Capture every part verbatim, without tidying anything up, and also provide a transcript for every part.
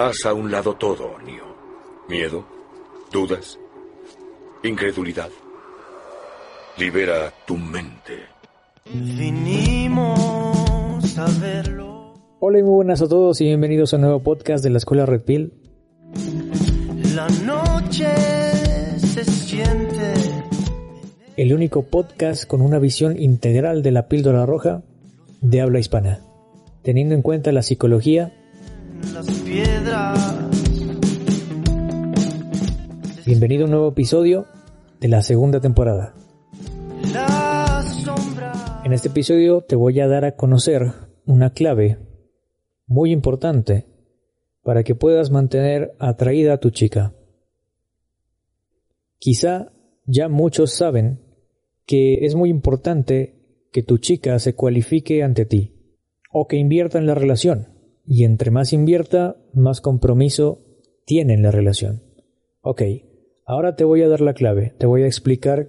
Haz a un lado todo, Neo. Miedo, dudas, incredulidad. Libera tu mente. Vinimos a verlo. Hola y muy buenas a todos y bienvenidos a un nuevo podcast de la Escuela Red Pill. La noche se siente. El único podcast con una visión integral de la píldora roja de habla hispana, teniendo en cuenta la psicología, las piedras. Bienvenido a un nuevo episodio de la segunda temporada. La sombra. En este episodio te voy a dar a conocer una clave muy importante para que puedas mantener atraída a tu chica. Quizá ya muchos saben que es muy importante que tu chica se cualifique ante ti o que invierta en la relación. Y entre más invierta, más compromiso tiene en la relación. Ok, ahora te voy a dar la clave. Te voy a explicar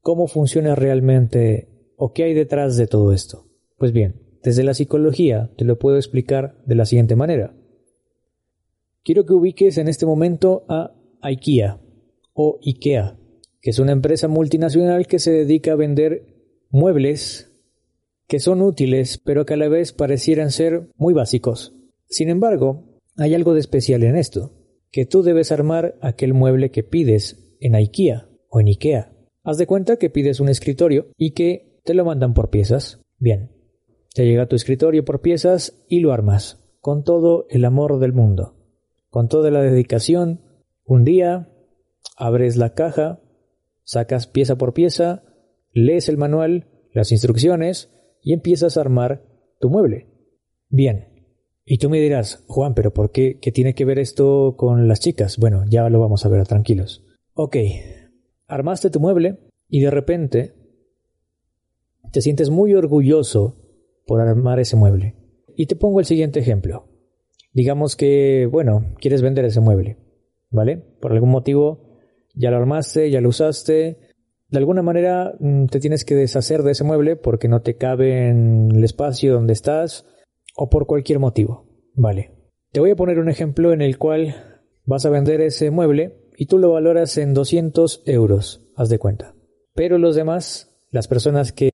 cómo funciona realmente o qué hay detrás de todo esto. Pues bien, desde la psicología te lo puedo explicar de la siguiente manera. Quiero que ubiques en este momento a IKEA o IKEA, que es una empresa multinacional que se dedica a vender muebles que son útiles, pero que a la vez parecieran ser muy básicos. Sin embargo, hay algo de especial en esto, que tú debes armar aquel mueble que pides en IKEA o en IKEA. Haz de cuenta que pides un escritorio y que te lo mandan por piezas. Bien, te llega tu escritorio por piezas y lo armas, con todo el amor del mundo, con toda la dedicación. Un día, abres la caja, sacas pieza por pieza, lees el manual, las instrucciones, y empiezas a armar tu mueble. Bien. Y tú me dirás, Juan, ¿pero por qué? ¿Qué tiene que ver esto con las chicas? Bueno, ya lo vamos a ver, tranquilos. Ok. Armaste tu mueble y de repente te sientes muy orgulloso por armar ese mueble. Y te pongo el siguiente ejemplo. Digamos que, bueno, quieres vender ese mueble, ¿vale? Por algún motivo ya lo armaste, ya lo usaste. De alguna manera te tienes que deshacer de ese mueble porque no te cabe en el espacio donde estás o por cualquier motivo. Vale. Te voy a poner un ejemplo en el cual vas a vender ese mueble y tú lo valoras en doscientos euros, haz de cuenta. Pero los demás, las personas que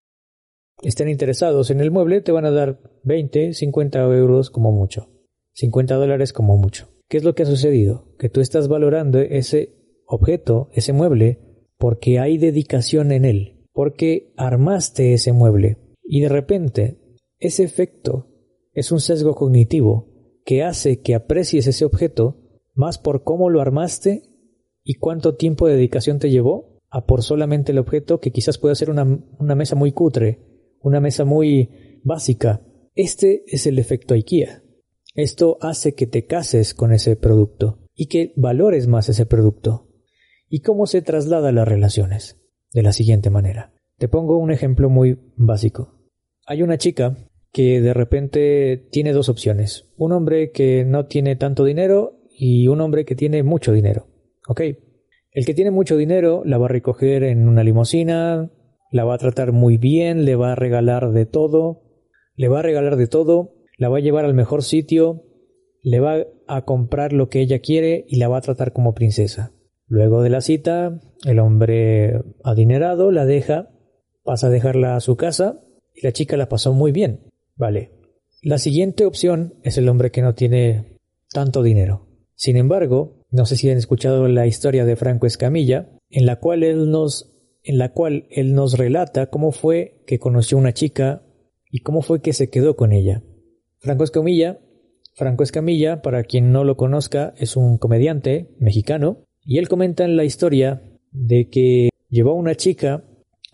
estén interesados en el mueble te van a dar veinte, cincuenta euros como mucho. cincuenta dólares como mucho. ¿Qué es lo que ha sucedido? Que tú estás valorando ese objeto, ese mueble, porque hay dedicación en él, porque armaste ese mueble. Y de repente, ese efecto es un sesgo cognitivo que hace que aprecies ese objeto más por cómo lo armaste y cuánto tiempo de dedicación te llevó a por solamente el objeto, que quizás pueda ser una, una mesa muy cutre, una mesa muy básica. Este es el efecto IKEA. Esto hace que te cases con ese producto y que valores más ese producto. ¿Y cómo se traslada a las relaciones? De la siguiente manera. Te pongo un ejemplo muy básico. Hay una chica que de repente tiene dos opciones. Un hombre que no tiene tanto dinero y un hombre que tiene mucho dinero. ¿Ok? El que tiene mucho dinero la va a recoger en una limusina, la va a tratar muy bien, le va a regalar de todo, le va a regalar de todo, la va a llevar al mejor sitio, le va a comprar lo que ella quiere y la va a tratar como princesa. Luego de la cita, el hombre adinerado la deja, pasa a dejarla a su casa y la chica la pasó muy bien. Vale. La siguiente opción es el hombre que no tiene tanto dinero. Sin embargo, no sé si han escuchado la historia de Franco Escamilla, en la cual él nos, en la cual él nos relata cómo fue que conoció una chica y cómo fue que se quedó con ella. Franco Escamilla, Franco Escamilla, para quien no lo conozca, es un comediante mexicano. Y él comenta en la historia de que llevó a una chica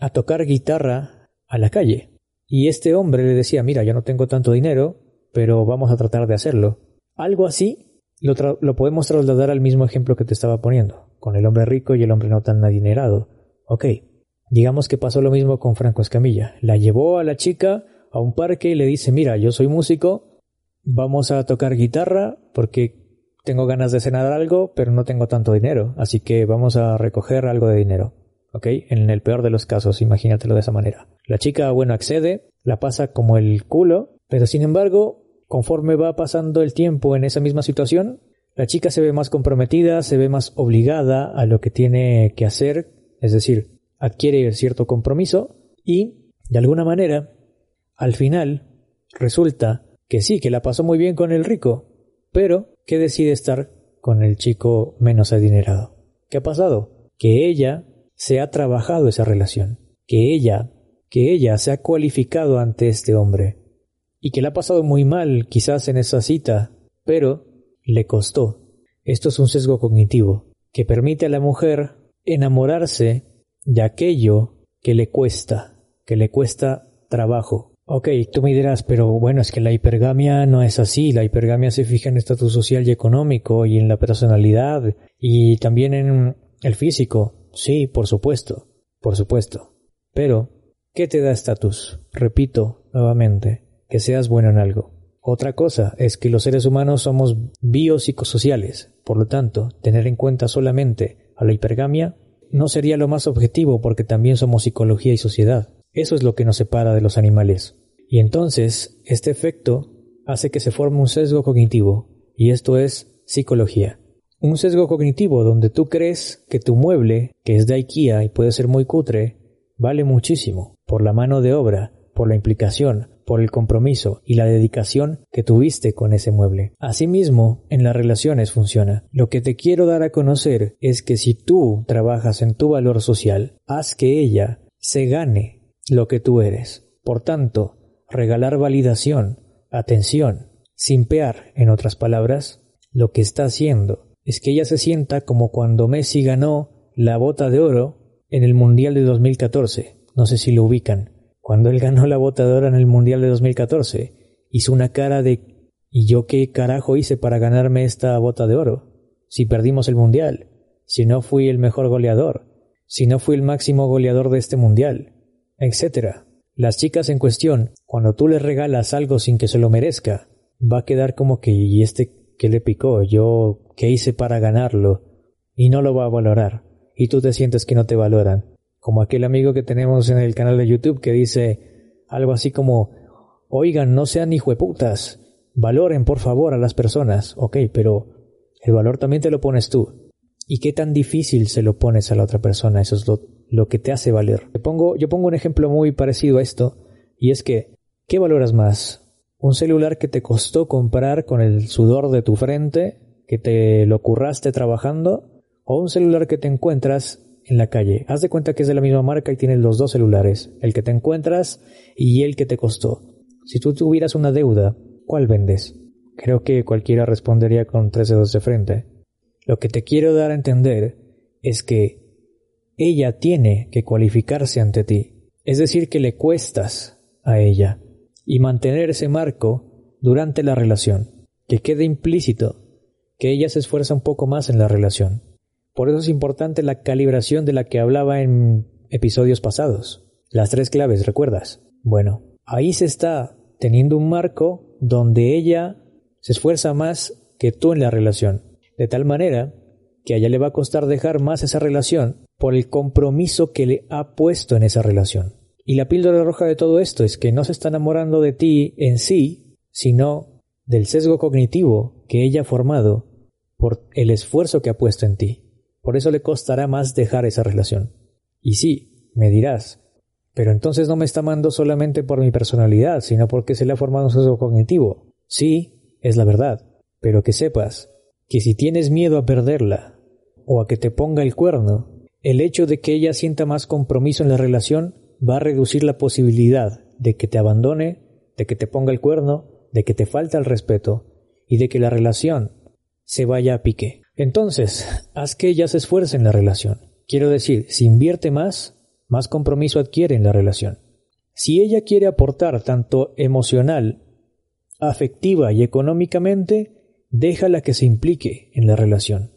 a tocar guitarra a la calle. Y este hombre le decía, mira, yo no tengo tanto dinero, pero vamos a tratar de hacerlo. Algo así lo, tra- lo podemos trasladar al mismo ejemplo que te estaba poniendo, con el hombre rico y el hombre no tan adinerado. Ok, digamos que pasó lo mismo con Franco Escamilla. La llevó a la chica a un parque y le dice, mira, yo soy músico, vamos a tocar guitarra porque tengo ganas de cenar algo, pero no tengo tanto dinero, así que vamos a recoger algo de dinero, ¿ok? En el peor de los casos, imagínatelo de esa manera. La chica, bueno, accede, la pasa como el culo, pero sin embargo, Conforme va pasando el tiempo en esa misma situación, la chica se ve más comprometida, se ve más obligada a lo que tiene que hacer, es decir, adquiere cierto compromiso y, de alguna manera, al final, resulta que sí, que la pasó muy bien con el rico, pero que decide estar con el chico menos adinerado. ¿Qué ha pasado? Que ella se ha trabajado esa relación, que ella, que ella se ha cualificado ante este hombre y que le ha pasado muy mal quizás en esa cita, pero le costó. Esto es un sesgo cognitivo que permite a la mujer enamorarse de aquello que le cuesta, que le cuesta trabajo. Ok, tú me dirás, pero bueno, es que la hipergamia no es así. La hipergamia se fija en estatus social y económico y en la personalidad y también en el físico. Sí, por supuesto, por supuesto. Pero, ¿qué te da estatus? Repito nuevamente, que seas bueno en algo. Otra cosa es que los seres humanos somos biopsicosociales, por lo tanto, tener en cuenta solamente a la hipergamia no sería lo más objetivo porque también somos psicología y sociedad. Eso es lo que nos separa de los animales. Y entonces, este efecto hace que se forme un sesgo cognitivo, y esto es psicología. Un sesgo cognitivo donde tú crees que tu mueble, que es de IKEA y puede ser muy cutre, vale muchísimo por la mano de obra, por la implicación, por el compromiso y la dedicación que tuviste con ese mueble. Asimismo, en las relaciones funciona. Lo que te quiero dar a conocer es que si tú trabajas en tu valor social, haz que ella se gane lo que tú eres. Por tanto, regalar validación, atención, simpear, en otras palabras, lo que está haciendo es que ella se sienta como cuando Messi ganó la bota de oro en el Mundial de dos mil catorce. No sé si lo ubican. Cuando él ganó la bota de oro en el Mundial de dos mil catorce, hizo una cara de ¿y yo qué carajo hice para ganarme esta bota de oro? Si perdimos el Mundial, si no fui el mejor goleador, si no fui el máximo goleador de este Mundial, etcétera. Las chicas en cuestión, cuando tú les regalas algo sin que se lo merezca, va a quedar como que ¿y este qué le picó? ¿Yo qué hice para ganarlo? Y no lo va a valorar. Y tú te sientes que no te valoran. Como aquel amigo que tenemos en el canal de YouTube que dice algo así como, oigan, no sean hijueputas, valoren por favor a las personas. Ok, pero el valor también te lo pones tú. ¿Y qué tan difícil se lo pones a la otra persona? Eso es lo, lo que te hace valer. Te pongo, yo pongo un ejemplo muy parecido a esto, y es que, ¿qué valoras más? ¿Un celular que te costó comprar con el sudor de tu frente, que te lo curraste trabajando? O un celular que te encuentras en la calle. Haz de cuenta que es de la misma marca y tienes los dos celulares, el que te encuentras y el que te costó. Si tú tuvieras una deuda, ¿cuál vendes? Creo que cualquiera respondería con tres dedos de frente. Lo que te quiero dar a entender es que ella tiene que cualificarse ante ti. Es decir, que le cuestas a ella. Y mantener ese marco durante la relación. Que quede implícito que ella se esfuerza un poco más en la relación. Por eso es importante la calibración de la que hablaba en episodios pasados. Las tres claves, ¿recuerdas? Bueno, ahí se está teniendo un marco donde ella se esfuerza más que tú en la relación. De tal manera que a ella le va a costar dejar más esa relación por el compromiso que le ha puesto en esa relación. Y la píldora roja de todo esto es que no se está enamorando de ti en sí, sino del sesgo cognitivo que ella ha formado por el esfuerzo que ha puesto en ti. Por eso le costará más dejar esa relación. Y sí, me dirás, pero entonces no me está amando solamente por mi personalidad, sino porque se le ha formado un sesgo cognitivo. Sí, es la verdad, pero que sepas que si tienes miedo a perderla o a que te ponga el cuerno, el hecho de que ella sienta más compromiso en la relación va a reducir la posibilidad de que te abandone, de que te ponga el cuerno, de que te falte el respeto y de que la relación se vaya a pique. Entonces, haz que ella se esfuerce en la relación. Quiero decir, si invierte más, más compromiso adquiere en la relación. Si ella quiere aportar tanto emocional, afectiva y económicamente, déjala que se implique en la relación.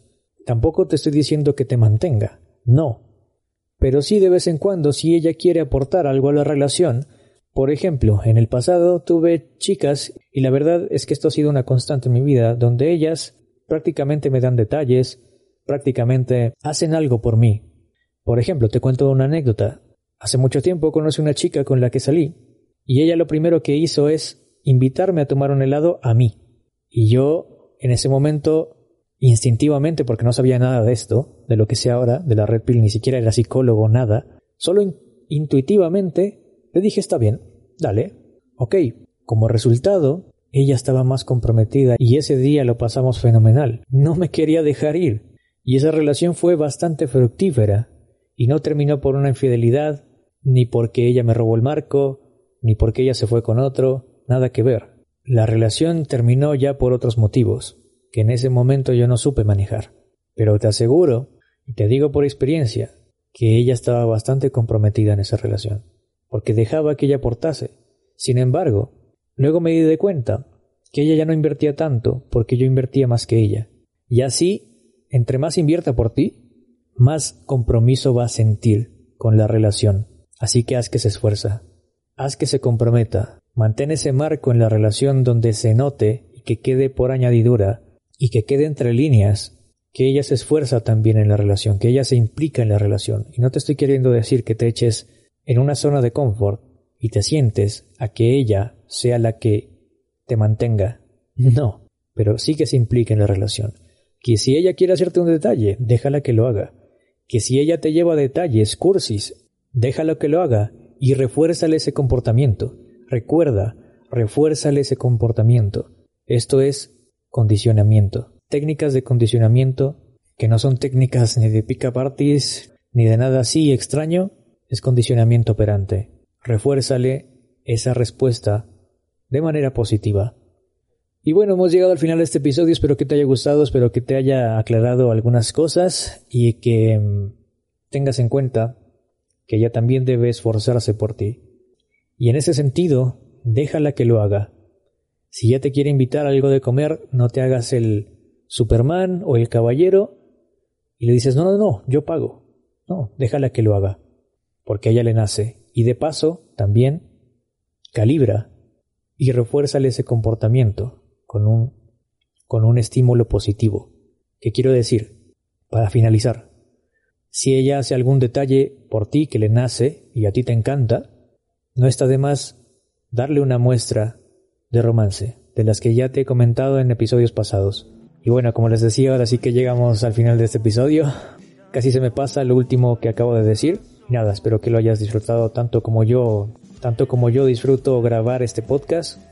Tampoco te estoy diciendo que te mantenga, no. Pero sí, de vez en cuando, si ella quiere aportar algo a la relación. Por ejemplo, en el pasado tuve chicas, y la verdad es que esto ha sido una constante en mi vida, donde ellas prácticamente me dan detalles, prácticamente hacen algo por mí. Por ejemplo, te cuento una anécdota. Hace mucho tiempo conocí una chica con la que salí, y ella lo primero que hizo es invitarme a tomar un helado a mí. Y yo, en ese momento, instintivamente, porque no sabía nada de esto, de lo que sé ahora, de la Red Pill, ni siquiera era psicólogo, nada, solo in- intuitivamente le dije, está bien, dale, ok. Como resultado, ella estaba más comprometida y ese día lo pasamos fenomenal. No me quería dejar ir. Y esa relación fue bastante fructífera. Y no terminó por una infidelidad, ni porque ella me robó el marco, ni porque ella se fue con otro, nada que ver. La relación terminó ya por otros motivos, que en ese momento yo no supe manejar. Pero te aseguro, y te digo por experiencia, que ella estaba bastante comprometida en esa relación, porque dejaba que ella aportase. Sin embargo, luego me di de cuenta que ella ya no invertía tanto, porque yo invertía más que ella. Y así, entre más invierta por ti, más compromiso va a sentir con la relación. Así que haz que se esfuerza, haz que se comprometa, mantén ese marco en la relación donde se note y que quede por añadidura y que quede entre líneas, que ella se esfuerza también en la relación, que ella se implica en la relación. Y no te estoy queriendo decir que te eches en una zona de confort y te sientes a que ella sea la que te mantenga. No, pero sí que se implique en la relación. Que si ella quiere hacerte un detalle, déjala que lo haga. Que si ella te lleva detalles, cursis, déjala que lo haga y refuérzale ese comportamiento. Recuerda, refuérzale ese comportamiento. Esto es condicionamiento. Técnicas de condicionamiento que no son técnicas ni de pick-up artists, ni de nada así extraño, es condicionamiento operante. Refuérzale esa respuesta de manera positiva. Y bueno, hemos llegado al final de este episodio, espero que te haya gustado, espero que te haya aclarado algunas cosas y que tengas en cuenta que ella también debe esforzarse por ti. Y en ese sentido, déjala que lo haga. Si ella te quiere invitar a algo de comer, no te hagas el Superman o el caballero y le dices, no, no, no, yo pago. No, déjala que lo haga, porque a ella le nace. Y de paso, también, calibra y refuérzale ese comportamiento. Con un, con un estímulo positivo. ¿Qué quiero decir? Para finalizar, si ella hace algún detalle por ti que le nace y a ti te encanta, no está de más darle una muestra de romance, de las que ya te he comentado en episodios pasados. Y bueno, como les decía, ahora sí que llegamos al final de este episodio. Casi se me pasa lo último que acabo de decir. Nada, espero que lo hayas disfrutado tanto como yo, tanto como yo disfruto grabar este podcast.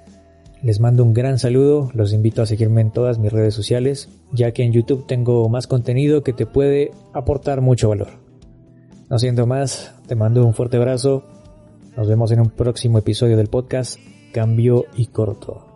Les mando un gran saludo, los invito a seguirme en todas mis redes sociales, ya que en YouTube tengo más contenido que te puede aportar mucho valor. No siendo más, te mando un fuerte abrazo, nos vemos en un próximo episodio del podcast Cambio y Corto.